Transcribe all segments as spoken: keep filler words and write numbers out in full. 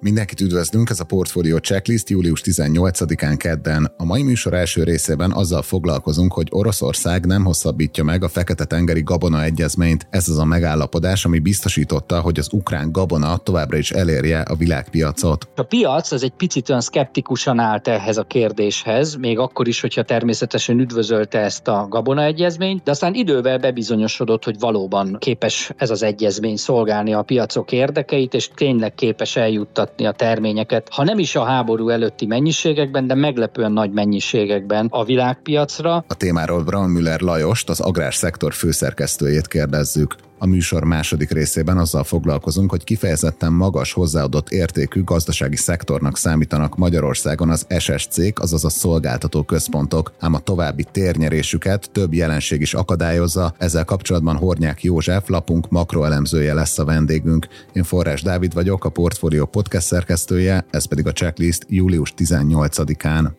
Mindenkit üdvözlünk, ez a Portfolio Checklist július tizennyolcadikán kedden. A mai műsor első részében azzal foglalkozunk, hogy Oroszország nem hosszabbítja meg a Fekete-tengeri gabonaegyezményt. Ez az a megállapodás, ami biztosította, hogy az ukrán gabona továbbra is elérje a világpiacot. A piac az egy picit olyan szkeptikusan állt ehhez a kérdéshez, még akkor is, hogyha természetesen üdvözölte ezt a gabonaegyezményt, de aztán idővel bebizonyosodott, hogy valóban képes ez az egyezmény szolgálni a piacok érdekeit, és tényleg képes eljuttatni a terményeket, ha nem is a háború előtti mennyiségekben, de meglepően nagy mennyiségekben a világpiacra. A témáról Braunmüller Lajost, az Agrárszektor főszerkesztőjét kérdezzük. A műsor második részében azzal foglalkozunk, hogy kifejezetten magas hozzáadott értékű gazdasági szektornak számítanak Magyarországon az S S C-k, azaz a szolgáltató központok, ám a további térnyerésüket több jelenség is akadályozza. Ezzel kapcsolatban Hornyák József, lapunk makroelemzője lesz a vendégünk. Én Forrás Dávid vagyok, a Portfolio Podcast szerkesztője, ez pedig a checklist július tizennyolcadikán.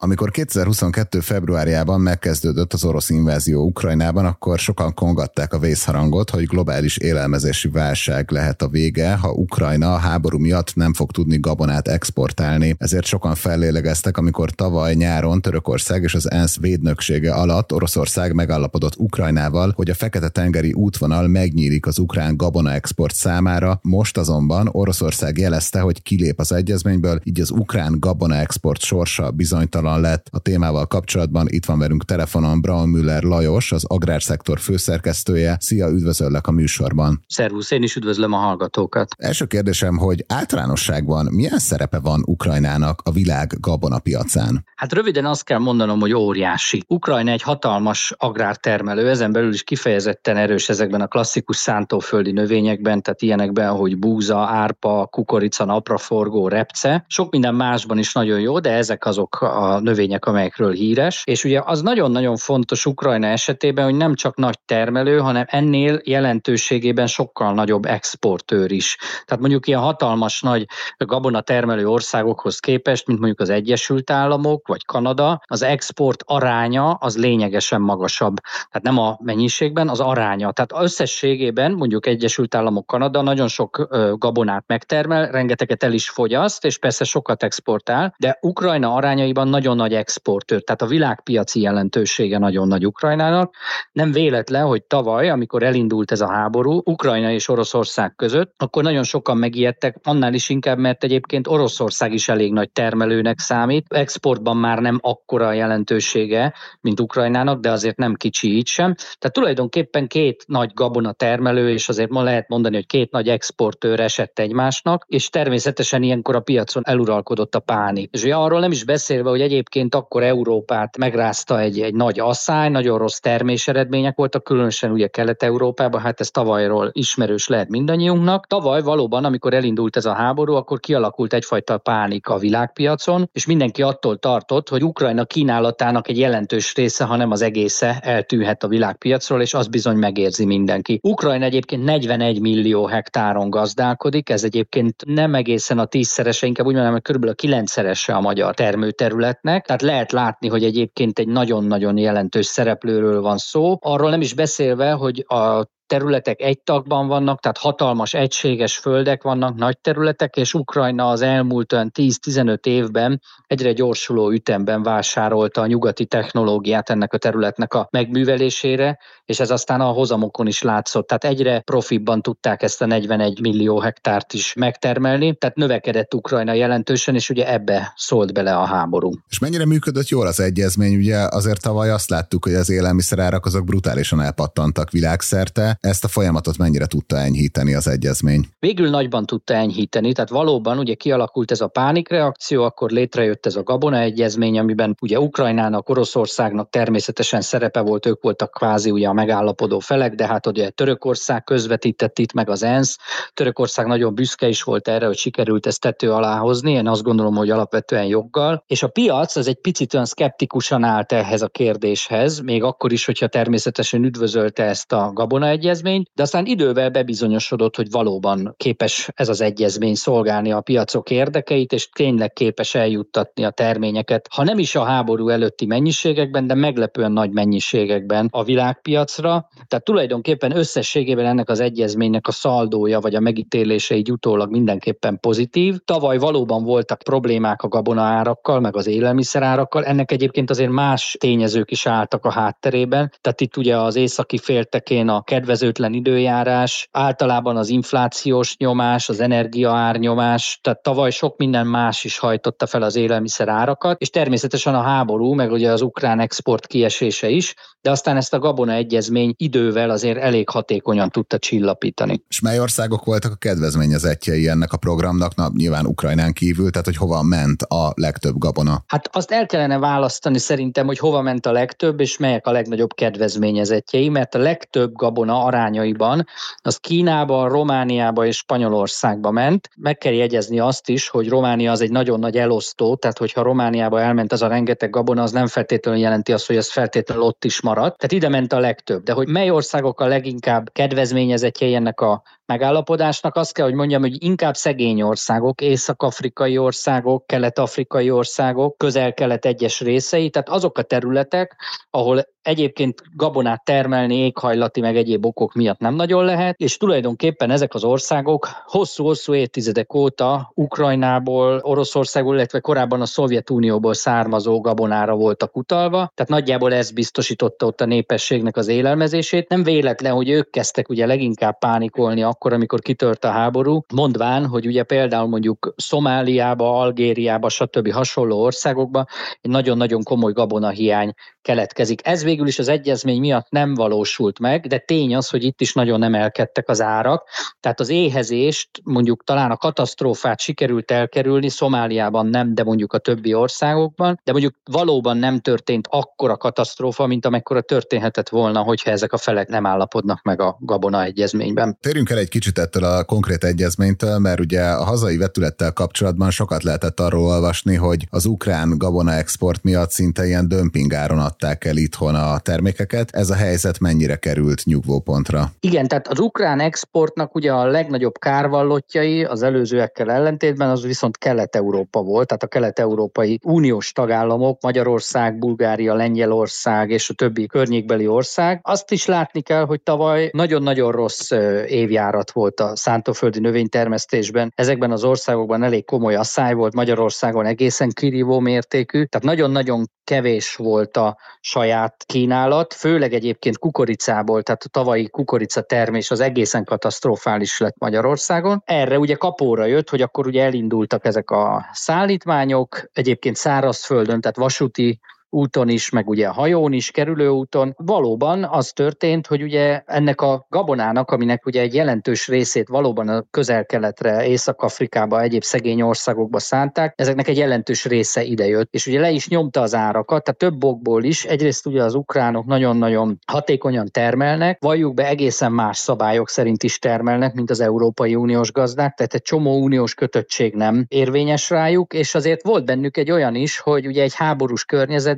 Amikor kétezer-huszonkettő februárjában megkezdődött az orosz invázió Ukrajnában, akkor sokan kongatták a vészharangot, hogy globális élelmezési válság lehet a vége, ha Ukrajna a háború miatt nem fog tudni gabonát exportálni. Ezért sokan fellélegeztek, amikor tavaly nyáron Törökország és az ENSZ védnöksége alatt Oroszország megállapodott Ukrajnával, hogy a Fekete-tengeri útvonal megnyílik az ukrán gabonaexport számára, most azonban Oroszország jelezte, hogy kilép az egyezményből, így az ukrán gabonaexport sorsa bizonytalan lett. A témával kapcsolatban itt van velünk telefonon Braunmüller Lajos, az Agrárszektor főszerkesztője. Szia, üdvözöllek a műsorban. Szervusz, én is üdvözlöm a hallgatókat. Első kérdésem, hogy általánosságban milyen szerepe van Ukrajnának a világ gabonapiacán? Hát röviden azt kell mondanom, hogy óriási. Ukrajna egy hatalmas agrártermelő, ezen belül is kifejezetten erős ezekben a klasszikus szántóföldi növényekben, tehát ilyenekben, hogy búza, árpa, kukorica, napraforgó, repce. Sok minden másban is nagyon jó, de ezek azok a növények, amelyekről híres, és ugye az nagyon-nagyon fontos Ukrajna esetében, hogy nem csak nagy termelő, hanem ennél jelentőségében sokkal nagyobb exportőr is. Tehát mondjuk ilyen hatalmas nagy gabonatermelő országokhoz képest, mint mondjuk az Egyesült Államok vagy Kanada, az export aránya az lényegesen magasabb. Tehát nem a mennyiségben, az aránya. Tehát összességében mondjuk Egyesült Államok, Kanada nagyon sok gabonát megtermel, rengeteget el is fogyaszt, és persze sokat exportál, de Ukrajna arányaiban nagyon nagy exportőr, tehát a világpiaci jelentősége nagyon nagy Ukrajnának. Nem véletlen, hogy tavaly, amikor elindult ez a háború Ukrajna és Oroszország között, akkor nagyon sokan megijedtek, annál is inkább, mert egyébként Oroszország is elég nagy termelőnek számít. Exportban már nem akkora a jelentősége, mint Ukrajnának, de azért nem kicsi így sem. Tehát tulajdonképpen két nagy gabona termelő, és azért ma lehet mondani, hogy két nagy exportőr esett egymásnak, és természetesen ilyenkor a piacon eluralkodott a pánik. És ugye arról nem is beszélve, hogy egyébként akkor Európát megrázta egy, egy nagy asszály, nagyon rossz termés eredmények voltak, különösen ugye Kelet-Európában, hát ez tavalyról ismerős lehet mindannyiunknak. Tavaly valóban, amikor elindult ez a háború, akkor kialakult egyfajta pánika a világpiacon, és mindenki attól tartott, hogy Ukrajna kínálatának egy jelentős része, ha nem az egésze eltűnhet a világpiacról, és az bizony megérzi mindenki. Ukrajna egyébként negyvenegy millió hektáron gazdálkodik, ez egyébként nem egészen a tízszerese, inkább úgy mondom, hogy körülbelül a kilencszerese a magyar termőterület. Tehát lehet látni, hogy egyébként egy nagyon-nagyon jelentős szereplőről van szó. Arról nem is beszélve, hogy a területek egy tagban vannak, tehát hatalmas egységes földek vannak, nagy területek, és Ukrajna az elmúlt olyan tíz-tizenöt évben egyre gyorsuló ütemben vásárolta a nyugati technológiát ennek a területnek a megművelésére, és ez aztán a hozamokon is látszott. Tehát egyre profibban tudták ezt a negyvenegy millió hektárt is megtermelni, tehát növekedett Ukrajna jelentősen, és ugye ebbe szólt bele a háború. És mennyire működött jól az egyezmény? Ugye azért tavaly azt láttuk, hogy az élelmiszerárak azok brutálisan elpattantak világszerte. Ezt a folyamatot mennyire tudta enyhíteni az egyezmény? Végül nagyban tudta enyhíteni, tehát valóban ugye kialakult ez a pánikreakció, akkor létrejött ez a gabonaegyezmény, amiben ugye Ukrajnának, Oroszországnak természetesen szerepe volt, ők voltak kvázi ugye a megállapodó felek, de hát ugye Törökország közvetített itt meg az ENSZ, Törökország nagyon büszke is volt erre, hogy sikerült ezt tető alá hozni, én azt gondolom, hogy alapvetően joggal, és a piac az egy picit olyan szkeptikusan állt ehhez a kérdéshez, még akkor is, hogyha természetesen üdvözölte ezt a gabonaegyezményt, egyezményt, de aztán idővel bebizonyosodott, hogy valóban képes ez az egyezmény szolgálni a piacok érdekeit, és tényleg képes eljuttatni a terményeket, ha nem is a háború előtti mennyiségekben, de meglepően nagy mennyiségekben a világpiacra. Tehát tulajdonképpen összességében ennek az egyezménynek a szaldója vagy a megítélése így utólag mindenképpen pozitív. Tavaly valóban voltak problémák a gabonaárakkal, meg az élelmiszerárakkal, ennek egyébként azért más tényezők is álltak a hátterében. Tehát itt ugye az északi féltekén a kedvezőtlen időjárás, általában az inflációs nyomás, az energiaárnyomás, tehát tavaly sok minden más is hajtotta fel az élelmiszerárakat, és természetesen a háború, meg ugye az ukrán export kiesése is, de aztán ezt a gabonaegyezmény idővel azért elég hatékonyan tudta csillapítani. És mely országok voltak a kedvezményezettjei ennek a programnak? Na, nyilván Ukrajnán kívül, tehát hogy hova ment a legtöbb gabona? Hát azt el kellene választani szerintem, hogy hova ment a legtöbb, és melyek a legnagyobb kedvezményezettjei, mert a legtöbb gabona arányaiban az Kínába, Romániába és Spanyolországba ment. Meg kell jegyezni azt is, hogy Románia az egy nagyon nagy elosztó, tehát hogyha Romániába elment az a rengeteg gabona, az nem feltétlenül jelenti azt, hogy ez feltétlenül ott is maradt. Tehát ide ment a legtöbb. De hogy mely országok a leginkább kedvezményezettjei ennek a megállapodásnak, azt kell, hogy mondjam, hogy inkább szegény országok, észak-afrikai országok, kelet-afrikai országok, közel-kelet egyes részei, tehát azok a területek, ahol egyébként gabonát termelni éghajlati meg egyéb okok miatt nem nagyon lehet, és tulajdonképpen ezek az országok hosszú-hosszú évtizedek óta Ukrajnából, Oroszországból, illetve korábban a Szovjetunióból származó gabonára voltak utalva, tehát nagyjából ez biztosította ott a népességnek az élelmezését. Nem véletlen, hogy ők kezdtek ugye leginkább pánikolni akkor, amikor kitört a háború, mondván, hogy ugye például mondjuk Szomáliába, Algériába, stb. Hasonló országokba egy nagyon-nagyon komoly gabonahiány keletkezik. Ez végül is az egyezmény miatt nem valósult meg, de tény az, hogy itt is nagyon emelkedtek az árak. Tehát az éhezést, mondjuk talán a katasztrófát sikerült elkerülni, Szomáliában nem, de mondjuk a többi országokban, de mondjuk valóban nem történt akkora katasztrófa, mint amekkora történhetett volna, hogyha ezek a felek nem állapodnak meg a gabonaegyezményben. Térjünk el egy kicsit ettől a konkrét egyezménytől, mert ugye a hazai vetülettel kapcsolatban sokat lehetett arról olvasni, hogy az ukrán gabona export miatt szinte ilyen dömpingáron adták el itthon a termékeket. Ez a helyzet mennyire került nyugvópontra? Igen, tehát az ukrán exportnak ugye a legnagyobb kárvallottjai az előzőekkel ellentétben az viszont Kelet-Európa volt, tehát a kelet-európai uniós tagállamok, Magyarország, Bulgária, Lengyelország és a többi környékbeli ország. Azt is látni kell, hogy tavaly nagyon-nagyon rossz évjárat volt a szántóföldi növénytermesztésben. Ezekben az országokban elég komoly asszály volt, Magyarországon egészen kirívó mértékű, tehát nagyon-nagyon kevés volt a saját kínálat, főleg egyébként kukoricából, tehát a tavalyi kukoricatermés az egészen katasztrofális lett Magyarországon. Erre ugye kapóra jött, hogy akkor ugye elindultak ezek a szállítmányok, egyébként szárazföldön, tehát vasúti úton is, meg ugye a hajón is, kerülőúton. Valóban az történt, hogy ugye ennek a gabonának, aminek ugye egy jelentős részét valóban a közel-keletre, Észak-Afrikába, egyéb szegény országokba szánták, ezeknek egy jelentős része idejött, és ugye le is nyomta az árakat, tehát több okból is. Egyrészt ugye az ukránok nagyon-nagyon hatékonyan termelnek, valljuk be, egészen más szabályok szerint is termelnek, mint az Európai Uniós gazdák, tehát egy csomó uniós kötöttség nem érvényes rájuk, és azért volt bennük egy olyan is, hogy ugye egy háborús környezet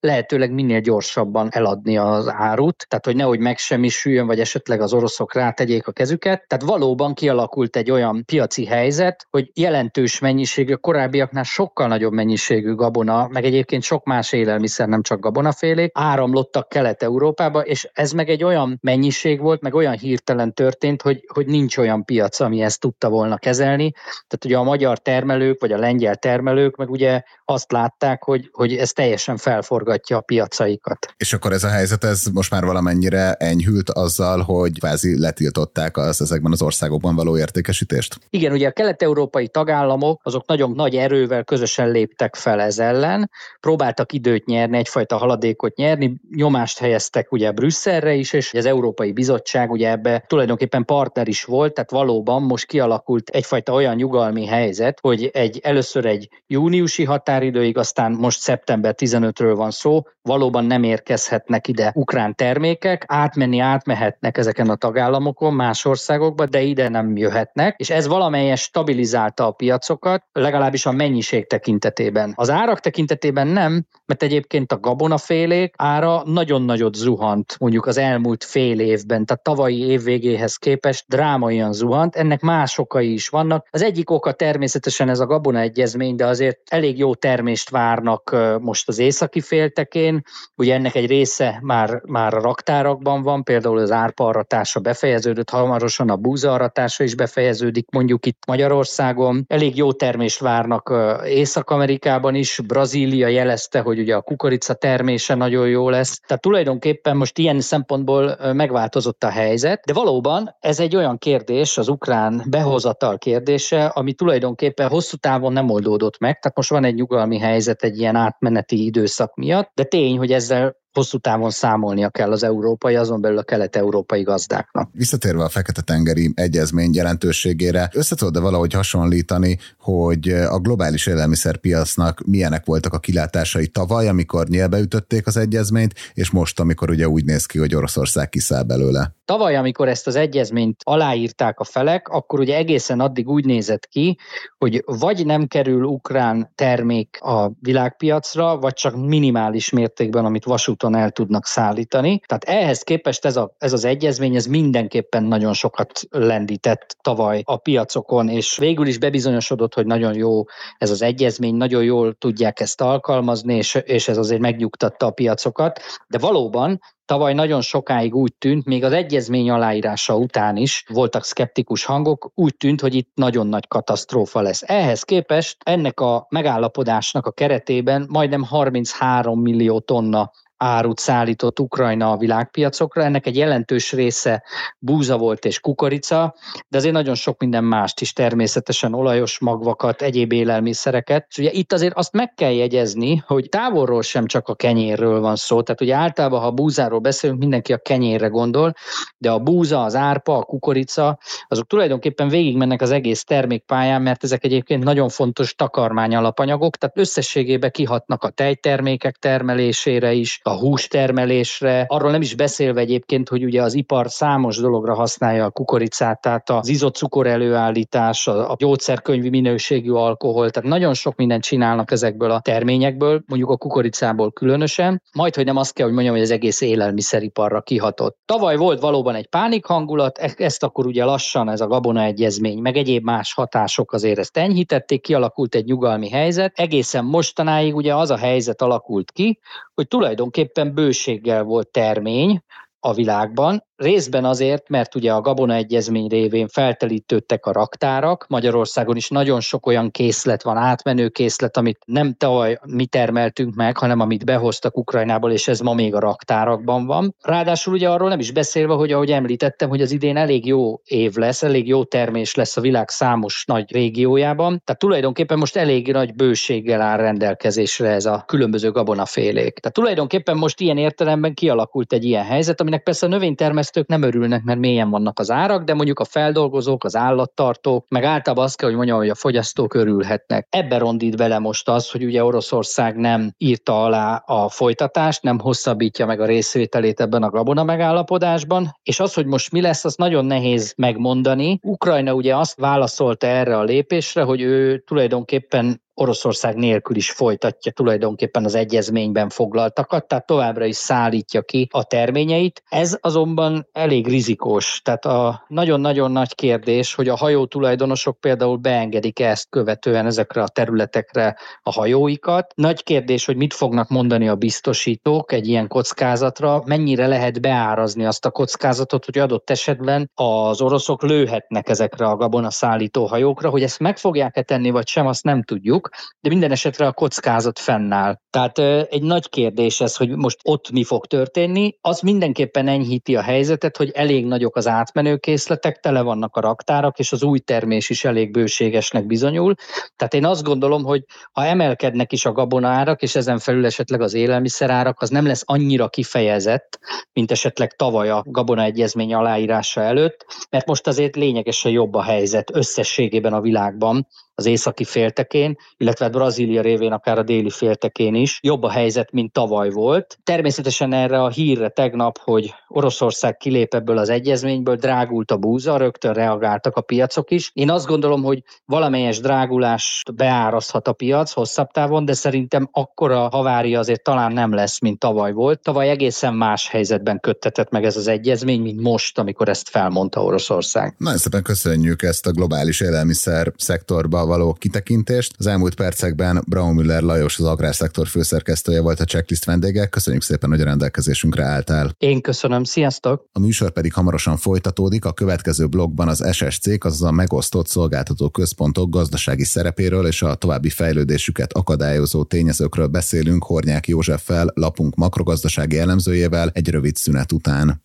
lehetőleg minél gyorsabban eladni az árut, tehát hogy nehogy megsemmisüljön, vagy esetleg az oroszok rátegyék a kezüket. Tehát valóban kialakult egy olyan piaci helyzet, hogy jelentős mennyiségű, korábbiaknál sokkal nagyobb mennyiségű gabona, meg egyébként sok más élelmiszer, nem csak gabonafélék, áramlottak Kelet-Európába, és ez meg egy olyan mennyiség volt, meg olyan hirtelen történt, hogy, hogy nincs olyan piac, ami ezt tudta volna kezelni. Tehát ugye a magyar termelők, vagy a lengyel termelők, meg ugye azt látták, hogy, hogy ez teljesen felforgatja a piacaikat. És akkor ez a helyzet, ez most már valamennyire enyhült azzal, hogy kvázi letiltották az ezekben az országokban való értékesítést? Igen, ugye a kelet-európai tagállamok azok nagyon nagy erővel közösen léptek fel ez ellen, próbáltak időt nyerni, egyfajta haladékot nyerni, nyomást helyeztek ugye Brüsszelre is, és az Európai Bizottság ugye ebbe tulajdonképpen partner is volt, tehát valóban most kialakult egyfajta olyan nyugalmi helyzet, hogy egy először egy júniusi határidőig, aztán most szeptember tizenötödikéig van szó, valóban nem érkezhetnek ide ukrán termékek, átmenni átmehetnek ezeken a tagállamokon, más országokba, de ide nem jöhetnek, és ez valamelyest stabilizálta a piacokat, legalábbis a mennyiség tekintetében. Az árak tekintetében nem, mert egyébként a gabonafélék ára nagyon nagyot zuhant mondjuk az elmúlt fél évben, tehát tavalyi év végéhez képest drámaian zuhant, ennek más okai is vannak. Az egyik oka természetesen ez a gabonaegyezmény, de azért elég jó termést várnak most az északi féltekén, ugye ennek egy része már, már a raktárakban van, például az árpa aratása befejeződött, hamarosan a búza aratása is befejeződik mondjuk itt Magyarországon. Elég jó termést várnak Észak-Amerikában is, Brazília jelezte, hogy ugye a kukorica termése nagyon jó lesz. Tehát tulajdonképpen most ilyen szempontból megváltozott a helyzet, de valóban ez egy olyan kérdés, az ukrán behozatal kérdése, ami tulajdonképpen hosszú távon nem oldódott meg, tehát most van egy nyugalmi helyzet egy ilyen átmeneti időszak miatt, de tény, hogy ezzel hosszú távon számolnia kell az európai, azon belül a kelet-európai gazdáknak. Visszatérve a Fekete-tengeri egyezmény jelentőségére, össze tudod-e valahogy hasonlítani, hogy a globális élelmiszerpiacnak milyenek voltak a kilátásai tavaly, amikor nyélbeütötték az egyezményt, és most, amikor ugye úgy néz ki, hogy Oroszország kiszáll belőle? Tavaly, amikor ezt az egyezményt aláírták a felek, akkor ugye egészen addig úgy nézett ki, hogy vagy nem kerül ukrán termék a világpiacra, vagy csak minimális mértékben, amit vasút el tudnak szállítani. Tehát ehhez képest ez, a, ez az egyezmény, ez mindenképpen nagyon sokat lendített tavaly a piacokon, és végül is bebizonyosodott, hogy nagyon jó ez az egyezmény, nagyon jól tudják ezt alkalmazni, és, és ez azért megnyugtatta a piacokat. De valóban tavaly nagyon sokáig úgy tűnt, még az egyezmény aláírása után is voltak szkeptikus hangok, úgy tűnt, hogy itt nagyon nagy katasztrófa lesz. Ehhez képest ennek a megállapodásnak a keretében majdnem harminchárom millió tonna árut szállított Ukrajna a világpiacokra, ennek egy jelentős része búza volt és kukorica, de azért nagyon sok minden mást is, természetesen olajos magvakat, egyéb élelmiszereket. És ugye itt azért azt meg kell jegyezni, hogy távolról sem csak a kenyérről van szó, tehát ugye általában, ha búzáról beszélünk, mindenki a kenyérre gondol, de a búza, az árpa, a kukorica, azok tulajdonképpen végigmennek az egész termékpályán, mert ezek egyébként nagyon fontos takarmány alapanyagok, tehát összességében kihatnak a tejtermékek termelésére is, a hústermelésre, arról nem is beszélve egyébként, hogy ugye az ipar számos dologra használja a kukoricát, tehát az izocukor előállítás, a gyógyszerkönyvi minőségű alkohol, tehát nagyon sok mindent csinálnak ezekből a terményekből, mondjuk a kukoricából különösen, majd hogy nem azt kell, hogy mondjam, hogy az egész élelmiszeriparra kihatott. Tavaly volt valóban egy pánikhangulat, ezt akkor ugye lassan ez a gabonaegyezmény, meg egyéb más hatások azért ezt enyhítették, kialakult egy nyugalmi helyzet, egészen mostanáig ugye az a helyzet alakult ki, hogy tulajdonképpen éppen bőséggel volt termény a világban, részben azért, mert ugye a gabonaegyezmény révén feltelítődtek a raktárak, Magyarországon is nagyon sok olyan készlet van, átmenő készlet, amit nem tavaly mi termeltünk meg, hanem amit behoztak Ukrajnából, és ez ma még a raktárakban van. Ráadásul ugye arról nem is beszélve, hogy ahogy említettem, hogy az idén elég jó év lesz, elég jó termés lesz a világ számos nagy régiójában, tehát tulajdonképpen most elég nagy bőséggel áll rendelkezésre ez a különböző gabonafélék. Tehát tulajdonképpen most ilyen értelemben kialakult egy ilyen helyzet, aminek persze a növénytermesztés ők nem örülnek, mert mélyen vannak az árak, de mondjuk a feldolgozók, az állattartók, meg általában azt kell, hogy mondjam, hogy a fogyasztók örülhetnek. Ebbe rondít bele most az, hogy ugye Oroszország nem írta alá a folytatást, nem hosszabbítja meg a részvételét ebben a gabona megállapodásban, és az, hogy most mi lesz, az nagyon nehéz megmondani. Ukrajna ugye azt válaszolta erre a lépésre, hogy ő tulajdonképpen Oroszország nélkül is folytatja tulajdonképpen az egyezményben foglaltakat, tehát továbbra is szállítja ki a terményeit. Ez azonban elég rizikós, tehát a nagyon-nagyon nagy kérdés, hogy a hajó tulajdonosok például beengedik ezt követően ezekre a területekre a hajóikat. Nagy kérdés, hogy mit fognak mondani a biztosítók egy ilyen kockázatra, mennyire lehet beárazni azt a kockázatot, hogy adott esetben az oroszok lőhetnek ezekre a gabonaszállító hajókra, hogy ezt meg fogják-e tenni, vagy sem, azt nem tudjuk. De minden esetre a kockázat fennáll. Tehát egy nagy kérdés ez, hogy most ott mi fog történni. Az mindenképpen enyhíti a helyzetet, hogy elég nagyok az átmenő készletek, tele vannak a raktárak, és az új termés is elég bőségesnek bizonyul. Tehát én azt gondolom, hogy ha emelkednek is a gabonaárak, és ezen felül esetleg az élelmiszerárak, az nem lesz annyira kifejezett, mint esetleg tavaly a gabonaegyezmény aláírása előtt, mert most azért lényegesen jobb a helyzet összességében a világban, az északi féltekén, illetve Brazília révén akár a déli féltekén is jobb a helyzet, mint tavaly volt. Természetesen erre a hírre tegnap, hogy Oroszország kilép ebből az egyezményből, drágult a búza, rögtön reagáltak a piacok is. Én azt gondolom, hogy valamelyes drágulást beárazhat a piac hosszabb távon, de szerintem akkora havária azért talán nem lesz, mint tavaly volt. Tavaly egészen más helyzetben köttetett meg ez az egyezmény, mint most, amikor ezt felmondta Oroszország. Nagyon szépen köszönjük ezt a globális élelmiszer szektorba való kitekintést. Az elmúlt percekben Braunmüller Lajos, az Agrárszektor főszerkesztője volt a Checklist vendége. Köszönjük szépen, hogy a rendelkezésünkre álltál. Én köszönöm, sziasztok! A műsor pedig hamarosan folytatódik. A következő blogban az S S C, azaz a megosztott szolgáltató központok gazdasági szerepéről és a további fejlődésüket akadályozó tényezőkről beszélünk Hornyák Józseffel, lapunk makrogazdasági elemzőjével egy rövid szünet után.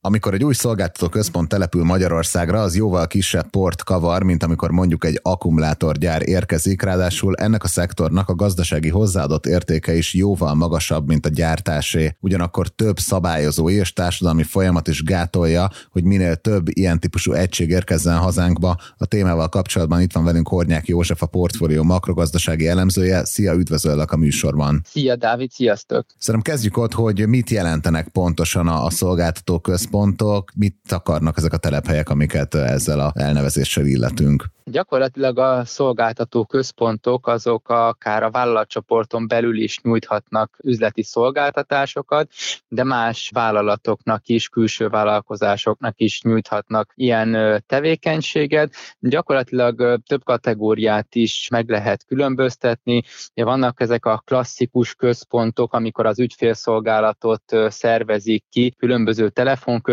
Amikor egy új szolgáltató központ települ Magyarországra, az jóval kisebb port kavar, mint amikor mondjuk egy akkumulátorgyár érkezik, ráadásul ennek a szektornak a gazdasági hozzáadott értéke is jóval magasabb, mint a gyártásé. Ugyanakkor több szabályozói és társadalmi folyamat is gátolja, hogy minél több ilyen típusú egység érkezzen hazánkba. A témával kapcsolatban itt van velünk Hornyák József, a Portfolio makrogazdasági elemzője. Szia, üdvözöllek a műsorban. Szia, Dávid, sziasztok! Szerintem kezdjük ott, hogy mit jelentenek pontosan a szolgáltató központ. Pontok, mit akarnak ezek a telephelyek, amiket ezzel az elnevezéssel illetünk? Gyakorlatilag a szolgáltató központok azok akár a vállalatcsoporton belül is nyújthatnak üzleti szolgáltatásokat, de más vállalatoknak is, külső vállalkozásoknak is nyújthatnak ilyen tevékenységet. Gyakorlatilag több kategóriát is meg lehet különböztetni. Vannak ezek a klasszikus központok, amikor az ügyfélszolgálatot szervezik ki különböző telefonközpontba,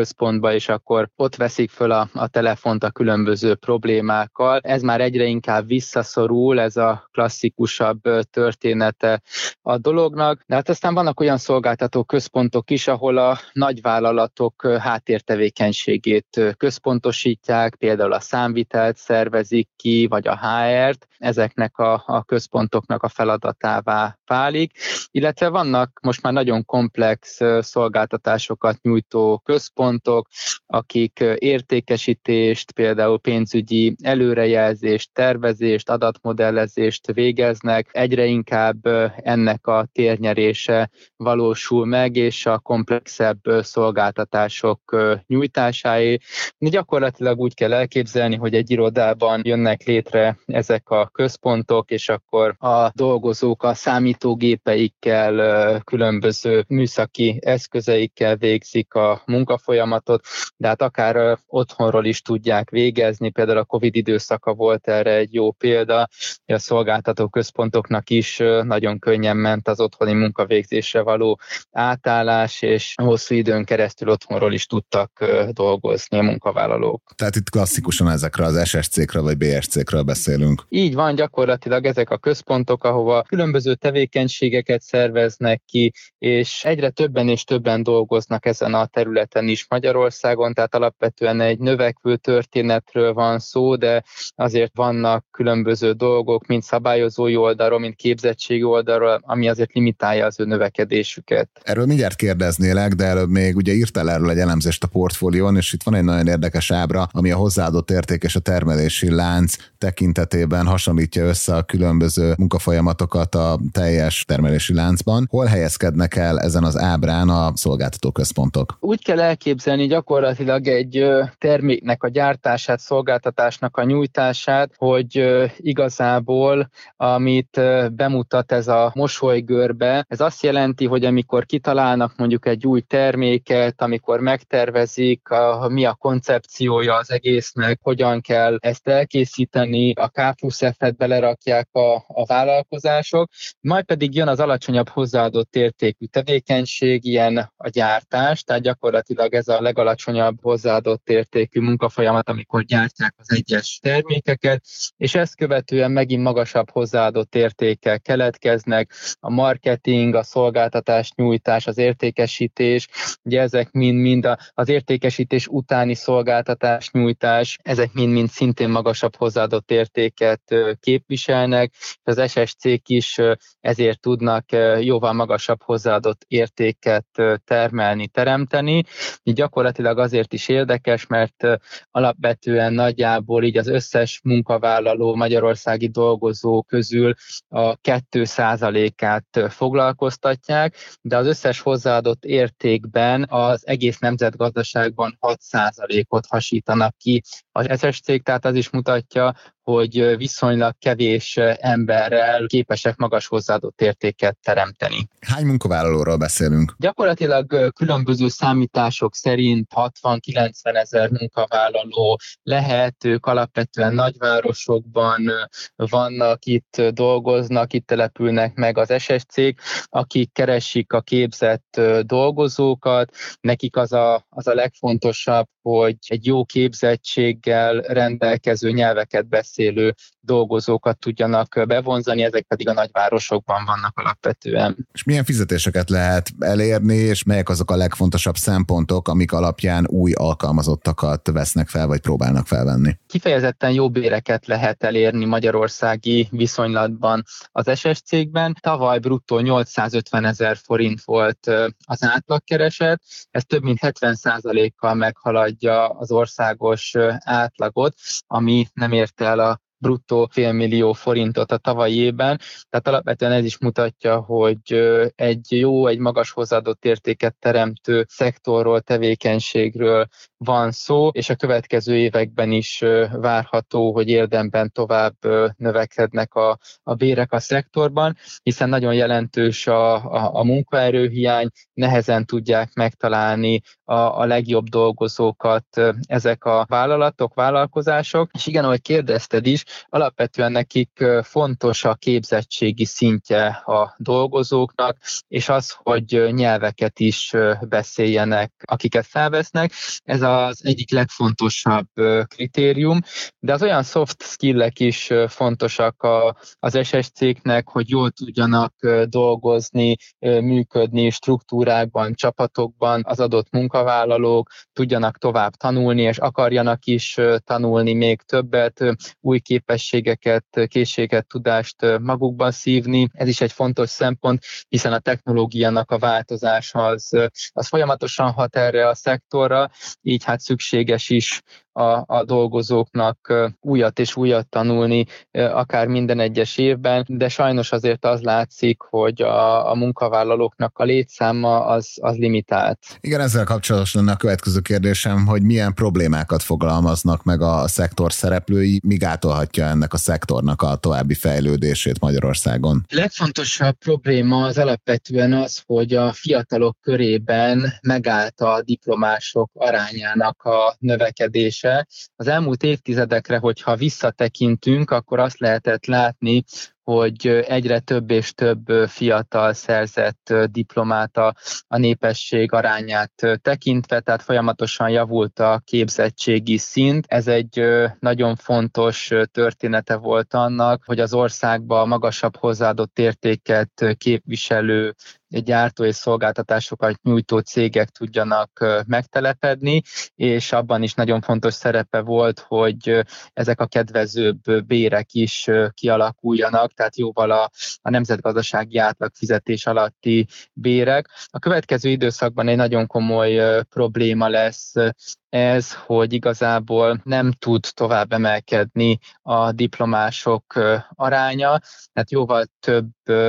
és akkor ott veszik föl a, a telefont a különböző problémákkal. Ez már egyre inkább visszaszorul, ez a klasszikusabb története a dolognak. De hát aztán vannak olyan szolgáltató központok is, ahol a nagyvállalatok háttértevékenységét központosítják, például a számvitelt szervezik ki, vagy a há er-t. Ezeknek a, a központoknak a feladatává válik. Illetve vannak most már nagyon komplex szolgáltatásokat nyújtó központok, akik értékesítést, például pénzügyi előre jelzést, tervezést, adatmodellezést végeznek. Egyre inkább ennek a térnyerése valósul meg, és a komplexebb szolgáltatások nyújtásáé. Gyakorlatilag úgy kell elképzelni, hogy egy irodában jönnek létre ezek a központok, és akkor a dolgozók a számítógépeikkel, különböző műszaki eszközeikkel végzik a munkafolyamatot, de hát akár otthonról is tudják végezni, például a Covid időszakban szaka volt erre egy jó példa, a szolgáltató központoknak is nagyon könnyen ment az otthoni munkavégzésre való átállás, és hosszú időn keresztül otthonról is tudtak dolgozni a munkavállalók. Tehát itt klasszikusan ezekre az S S C-kről vagy B S C-kről beszélünk. Így van, gyakorlatilag ezek a központok, ahova különböző tevékenységeket szerveznek ki, és egyre többen és többen dolgoznak ezen a területen is Magyarországon, tehát alapvetően egy növekvő történetről van szó, de azért vannak különböző dolgok, mint szabályozói oldalról, mint képzettségi oldalról, ami azért limitálja az ő növekedésüket. Erről mindjárt kérdeznélek, de előbb még ugye írtál erről egy elemzést a Portfólión, és itt van egy nagyon érdekes ábra, ami a hozzáadott érték és a termelési lánc tekintetében hasonlítja össze a különböző munkafolyamatokat a teljes termelési láncban. Hol helyezkednek el ezen az ábrán a szolgáltató központok? Úgy kell elképzelni gyakorlatilag egy terméknek a gyártását, szolgáltatásnak a nyújtását, hogy igazából, amit bemutat ez a mosolygörbe, ez azt jelenti, hogy amikor kitalálnak mondjuk egy új terméket, amikor megtervezik, a, mi a koncepciója az egésznek, hogyan kell ezt elkészíteni, a K plusz F-et belerakják a, a vállalkozások, majd pedig jön az alacsonyabb hozzáadott értékű tevékenység, ilyen a gyártás, tehát gyakorlatilag ez a legalacsonyabb hozzáadott értékű munkafolyamat, amikor gyártják az egyes terméket, termékeket, és ezt követően megint magasabb hozzáadott értékkel keletkeznek, a marketing, a szolgáltatás nyújtás, az értékesítés, ugye ezek mind-mind az értékesítés utáni szolgáltatás nyújtás, ezek mind-mind szintén magasabb hozzáadott értéket képviselnek, és az es es cék is ezért tudnak jóval magasabb hozzáadott értéket termelni, teremteni. Így gyakorlatilag azért is érdekes, mert alapvetően nagyjából így az összes munkavállaló magyarországi dolgozó közül a két százalékát foglalkoztatják, de az összes hozzáadott értékben az egész nemzetgazdaságban hat százalékot hasítanak ki az es es cék, tehát az is mutatja, hogy viszonylag kevés emberrel képesek magas hozzáadott értéket teremteni. Hány munkavállalóról beszélünk? Gyakorlatilag különböző számítások szerint hatvan-kilencven ezer munkavállaló lehet, ők alapvetően nagyvárosokban vannak, itt dolgoznak, itt települnek meg az es es cék, akik keresik a képzett dolgozókat, nekik az a, az a legfontosabb, hogy egy jó képzettséggel rendelkező nyelveket beszélnek, beszélő dolgozókat tudjanak bevonzani, ezek pedig a nagyvárosokban vannak alapvetően. És milyen fizetéseket lehet elérni, és melyek azok a legfontosabb szempontok, amik alapján új alkalmazottakat vesznek fel, vagy próbálnak felvenni? Kifejezetten jó béreket lehet elérni magyarországi viszonylatban az es es cékben. Tavaly bruttó nyolcszázötven ezer forint volt az átlagkereset, ez több mint hetven százalékkal meghaladja az országos átlagot, ami nem érte el a bruttó félmillió forintot a tavalyi évben, tehát alapvetően ez is mutatja, hogy egy jó, egy magas hozzáadott értéket teremtő szektorról, tevékenységről van szó, és a következő években is várható, hogy érdemben tovább növekednek a, a bérek a szektorban, hiszen nagyon jelentős a, a, a munkaerőhiány, nehezen tudják megtalálni a, a legjobb dolgozókat ezek a vállalatok, vállalkozások, és igen, ahogy kérdezted is, alapvetően nekik fontos a képzettségi szintje a dolgozóknak, és az, hogy nyelveket is beszéljenek, akiket felvesznek. Ez az egyik legfontosabb kritérium, de az olyan soft skillek is fontosak az es es céknek, hogy jól tudjanak dolgozni, működni struktúrákban, csapatokban az adott munkavállalók, tudjanak tovább tanulni, és akarjanak is tanulni még többet, új képességeket, készséget, tudást magukban szívni. Ez is egy fontos szempont, hiszen a technológiának a változása az, az folyamatosan hat erre a szektorra, így hát szükséges is a, a dolgozóknak újat és újat tanulni, akár minden egyes évben, de sajnos azért az látszik, hogy a, a munkavállalóknak a létszáma az, az limitált. Igen, ezzel kapcsolatos lenne a következő kérdésem, hogy milyen problémákat fogalmaznak meg a szektor szereplői, míg átolhatja ennek a szektornak a további fejlődését Magyarországon? A legfontosabb probléma az alapvetően az, hogy a fiatalok körében megállt a diplomások arányának a növekedése. Az elmúlt évtizedekre, hogyha visszatekintünk, akkor azt lehetett látni, hogy egyre több és több fiatal szerzett diplomát a, a népesség arányát tekintve, tehát folyamatosan javult a képzettségi szint. Ez egy nagyon fontos története volt annak, hogy az országban magasabb hozzáadott értéket képviselő gyártó és szolgáltatásokat nyújtó cégek tudjanak megtelepedni, és abban is nagyon fontos szerepe volt, hogy ezek a kedvezőbb bérek is kialakuljanak, tehát jóval a, a nemzetgazdasági átlagfizetés alatti bérek. A következő időszakban egy nagyon komoly probléma lesz ez, hogy igazából nem tud tovább emelkedni a diplomások aránya, tehát jóval több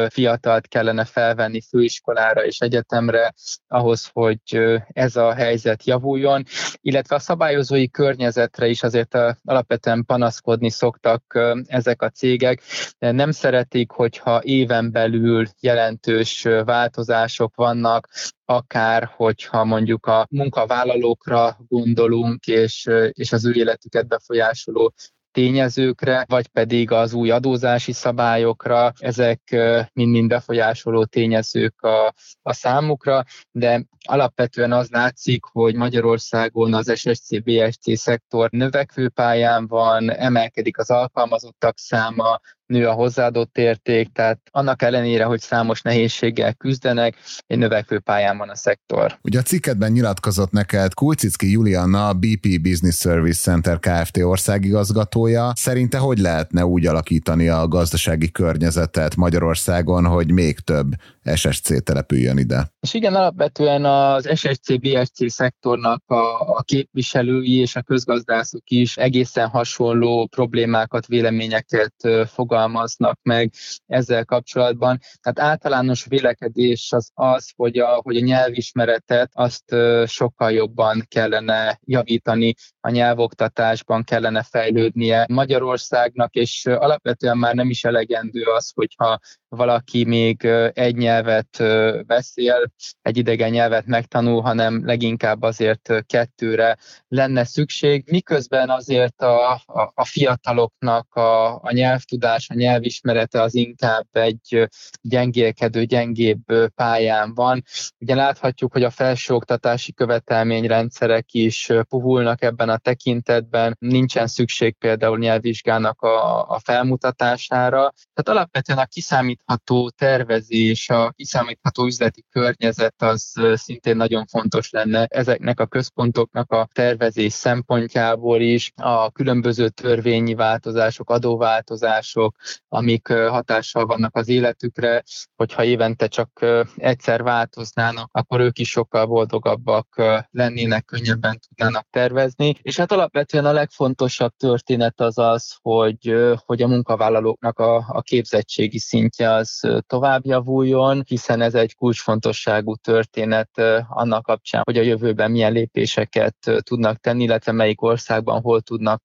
fiatalt kellene felvenni főiskolára és egyetemre ahhoz, hogy ez a helyzet javuljon, illetve a szabályozói környezetre is azért alapvetően panaszkodni szoktak ezek a cégek. Nem szeretik, hogyha éven belül jelentős változások vannak, akár hogyha mondjuk a munkavállalókra gondolunk, és, és az ő életüket befolyásoló tényezőkre, vagy pedig az új adózási szabályokra, ezek mind-mind befolyásoló tényezők a, a számukra, de alapvetően az látszik, hogy Magyarországon az S S C B S C szektor növekvő pályán van, emelkedik az alkalmazottak száma, nő a hozzáadott érték, tehát annak ellenére, hogy számos nehézséggel küzdenek, egy növekvő pályán van a szektor. Ugye a cikketben nyilatkozott neked Kulcicki Julianna, a B P Business Service Center Kft. Országigazgatója. Szerinte hogy lehetne úgy alakítani a gazdasági környezetet Magyarországon, hogy még több S S C települjön ide? És igen, alapvetően az S S C B S C szektornak a, a képviselői és a közgazdászok is egészen hasonló problémákat, véleményeket fogalmaznak meg ezzel kapcsolatban. Tehát általános vélekedés az az, hogy a, hogy a nyelvismeretet azt sokkal jobban kellene javítani, a nyelvoktatásban kellene fejlődnie Magyarországnak, és alapvetően már nem is elegendő az, hogyha valaki még egy nyelvet beszél, egy idegen nyelvet megtanul, hanem leginkább azért kettőre lenne szükség, miközben azért a, a, a fiataloknak a, a nyelvtudás, a nyelvismerete az inkább egy gyengélkedő, gyengébb pályán van. Ugye láthatjuk, hogy a felsőoktatási követelményrendszerek is puhulnak ebben a tekintetben, nincsen szükség például nyelvvizsgának a, a felmutatására. Tehát alapvetően a kiszámítás, a kiszámítható tervezés, a kiszámítható üzleti környezet az szintén nagyon fontos lenne ezeknek a központoknak a tervezés szempontjából is, a különböző törvényi változások, adóváltozások, amik hatással vannak az életükre, hogyha évente csak egyszer változnának, akkor ők is sokkal boldogabbak lennének, könnyebben tudnának tervezni. És hát alapvetően a legfontosabb történet az az, hogy, hogy a munkavállalóknak a, a képzettségi szintje az tovább javuljon, hiszen ez egy kulcsfontosságú történet annak kapcsán, hogy a jövőben milyen lépéseket tudnak tenni, illetve melyik országban hol tudnak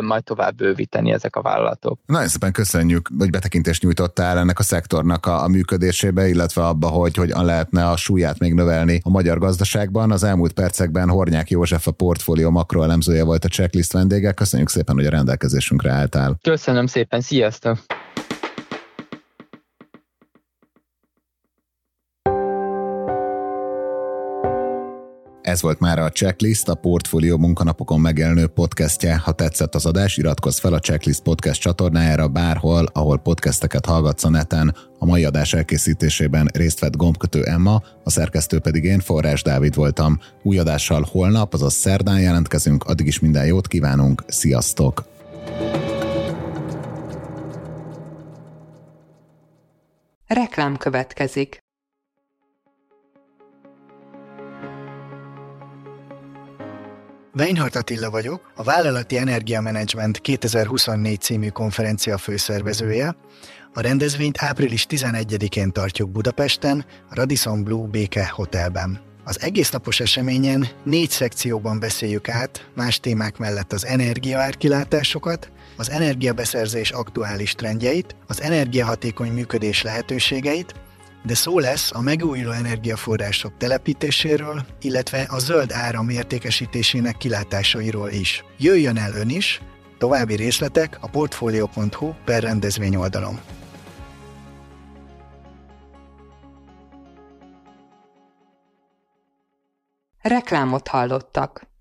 majd tovább bővíteni ezek a vállalatok. Nagyon szépen köszönjük, hogy betekintést nyújtottál ennek a szektornak a, a működésébe, illetve abba, hogy hogyan lehetne a súlyát még növelni a magyar gazdaságban. Az elmúlt percekben Hornyák József, a Portfolio makroelemzője volt a Checklist vendége. Köszönjük szépen, hogy a rendelkezésünkre álltál. Köszönöm szépen, sziasztok! Ez volt már a Checklist, a Portfolio munkanapokon megjelenő podcastje. Ha tetszett az adás, iratkozz fel a Checklist podcast csatornájára bárhol, ahol podcasteket hallgatsz a neten. A mai adás elkészítésében részt vett gombkötő Emma, a szerkesztő pedig én, Forrás Dávid voltam. Új adással holnap, azaz szerdán jelentkezünk, addig is minden jót kívánunk, sziasztok! Reklám következik. Weinhardt Attila vagyok, a Vállalati Energia Management kétezer-huszonnégy című konferencia főszervezője. A rendezvényt április tizenegyedikén tartjuk Budapesten, a Radisson Blu Béke Hotelben. Az egésznapos eseményen négy szekcióban beszéljük át, más témák mellett az energiaárkilátásokat, az energiabeszerzés aktuális trendjeit, az energiahatékony működés lehetőségeit, de szó lesz a megújuló energiaforrások telepítéséről, illetve a zöld áram értékesítésének kilátásairól is. Jöjjön el ön is, további részletek a portfolio pont hu per rendezvény oldalon. Reklámot hallottak.